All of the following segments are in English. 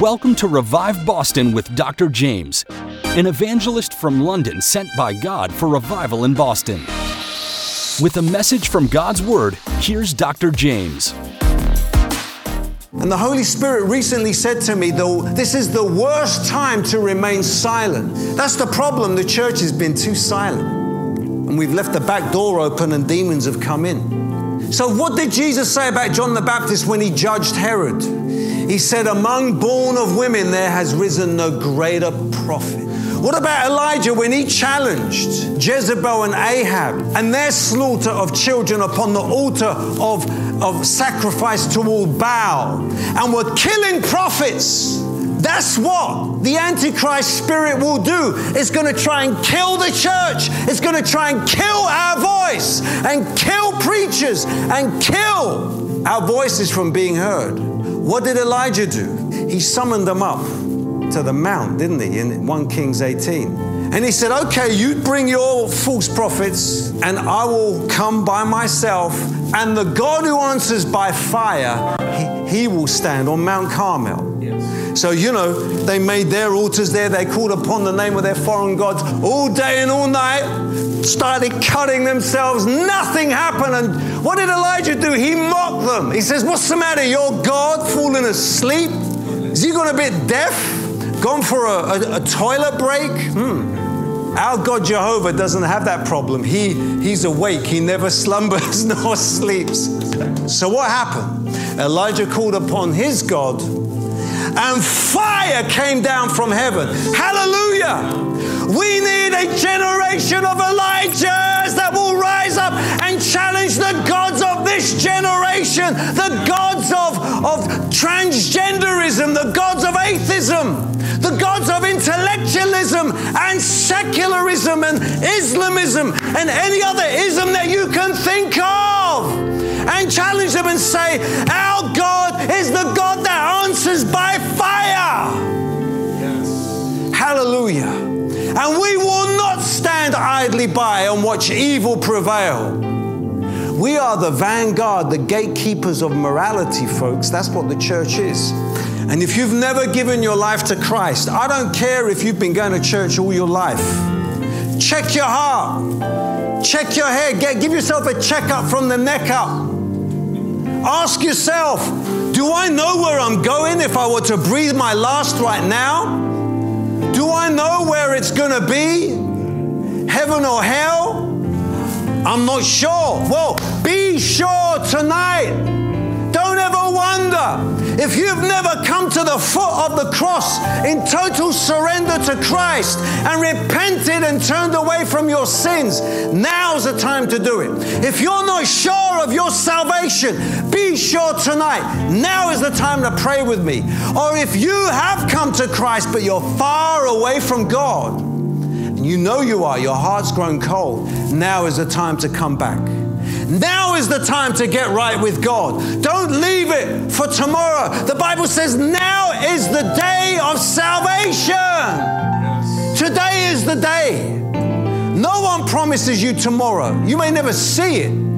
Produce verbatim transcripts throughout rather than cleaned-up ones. Welcome to Revive Boston with Doctor Jaymz, an evangelist from London sent by God for revival in Boston. With a message from God's Word, here's Doctor Jaymz. And the Holy Spirit recently said to me, though, this is the worst time to remain silent. That's the problem. The church has been too silent. And we've left the back door open and demons have come in. So what did Jesus say about John the Baptist when he judged Herod? He said, among born of women there has risen no greater prophet. What about Elijah when he challenged Jezebel and Ahab and their slaughter of children upon the altar of, of sacrifice to old Baal, and were killing prophets? That's what the Antichrist spirit will do. It's going to try and kill the church. It's going to try and kill our voice and kill preachers and kill our voices from being heard. What did Elijah do? He summoned them up to the mount, didn't he, in First Kings eighteen. And he said, okay, you bring your false prophets and I will come by myself. And the God who answers by fire, he, he will stand on Mount Carmel. Yes. So, you know, they made their altars there. They called upon the name of their foreign gods all day and all night, started cutting themselves. Nothing happened. And what did Elijah do? He mocked them. He says, what's the matter? Your God fallen asleep? Is he gone a bit deaf? Gone for a, a, a toilet break? Hmm. Our God Jehovah doesn't have that problem. He, he's awake. He never slumbers nor sleeps. So what happened? Elijah called upon his God and fire came down from heaven. Hallelujah! We need a generation of Elijahs that will rise up and challenge the gods of this generation, the gods of, of transgenderism, the gods of atheism, the gods of intellectualism and secularism and Islamism and any other ism that you can think of, and challenge them and say, our God is the God that answers by fire. Yes. Hallelujah. And we will not stand idly by and watch evil prevail. We are the vanguard, the gatekeepers of morality, folks. That's what the church is. And if you've never given your life to Christ, I don't care if you've been going to church all your life. Check your heart. Check your head. Get, give yourself a checkup from the neck up. Ask yourself, do I know where I'm going if I were to breathe my last right now? Do I know where it's going to be? Heaven or hell? I'm not sure. Well, be sure tonight. Don't ever wonder. If you've never come to the foot of the cross in total surrender to Christ and repented and turned away from your sins, now's the time to do it. If you're not sure of your salvation, be sure tonight. Now is the time to pray with me. Or if you have come to Christ but you're far away from God, and you know you are, your heart's grown cold, now is the time to come back. Now is the time to get right with God. Don't leave it for tomorrow. The Bible says now is the day of salvation. Yes. Today is the day. No one promises you tomorrow. You may never see it.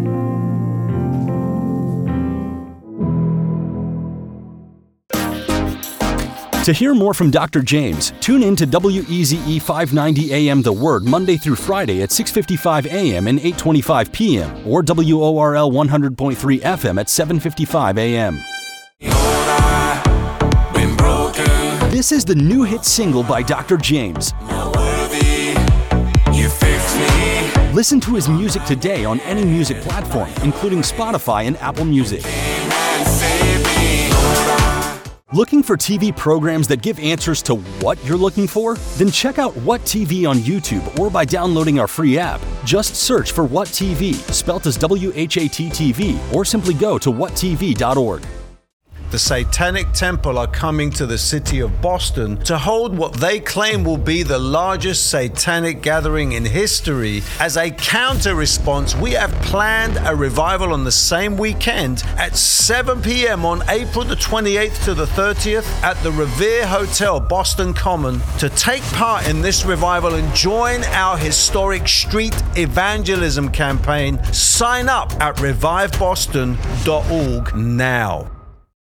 To hear more from Doctor Jaymz, tune in to W E Z E five ninety A M The Word Monday through Friday at six fifty-five A M and eight twenty-five P M or W O R L one hundred point three F M at seven fifty-five A M. This is the new hit single by Doctor Jaymz. Listen to his music today on any music platform, including Spotify and Apple Music. Looking for T V programs that give answers to what you're looking for? Then check out What T V on YouTube or by downloading our free app. Just search for What T V, spelt as W H A T T V, or simply go to what T V dot org. The Satanic Temple are coming to the city of Boston to hold what they claim will be the largest satanic gathering in history. As a counter response, we have planned a revival on the same weekend at seven P M on April the twenty-eighth to the thirtieth at the Revere Hotel, Boston Common. To take part in this revival and join our historic street evangelism campaign, sign up at revive boston dot org now.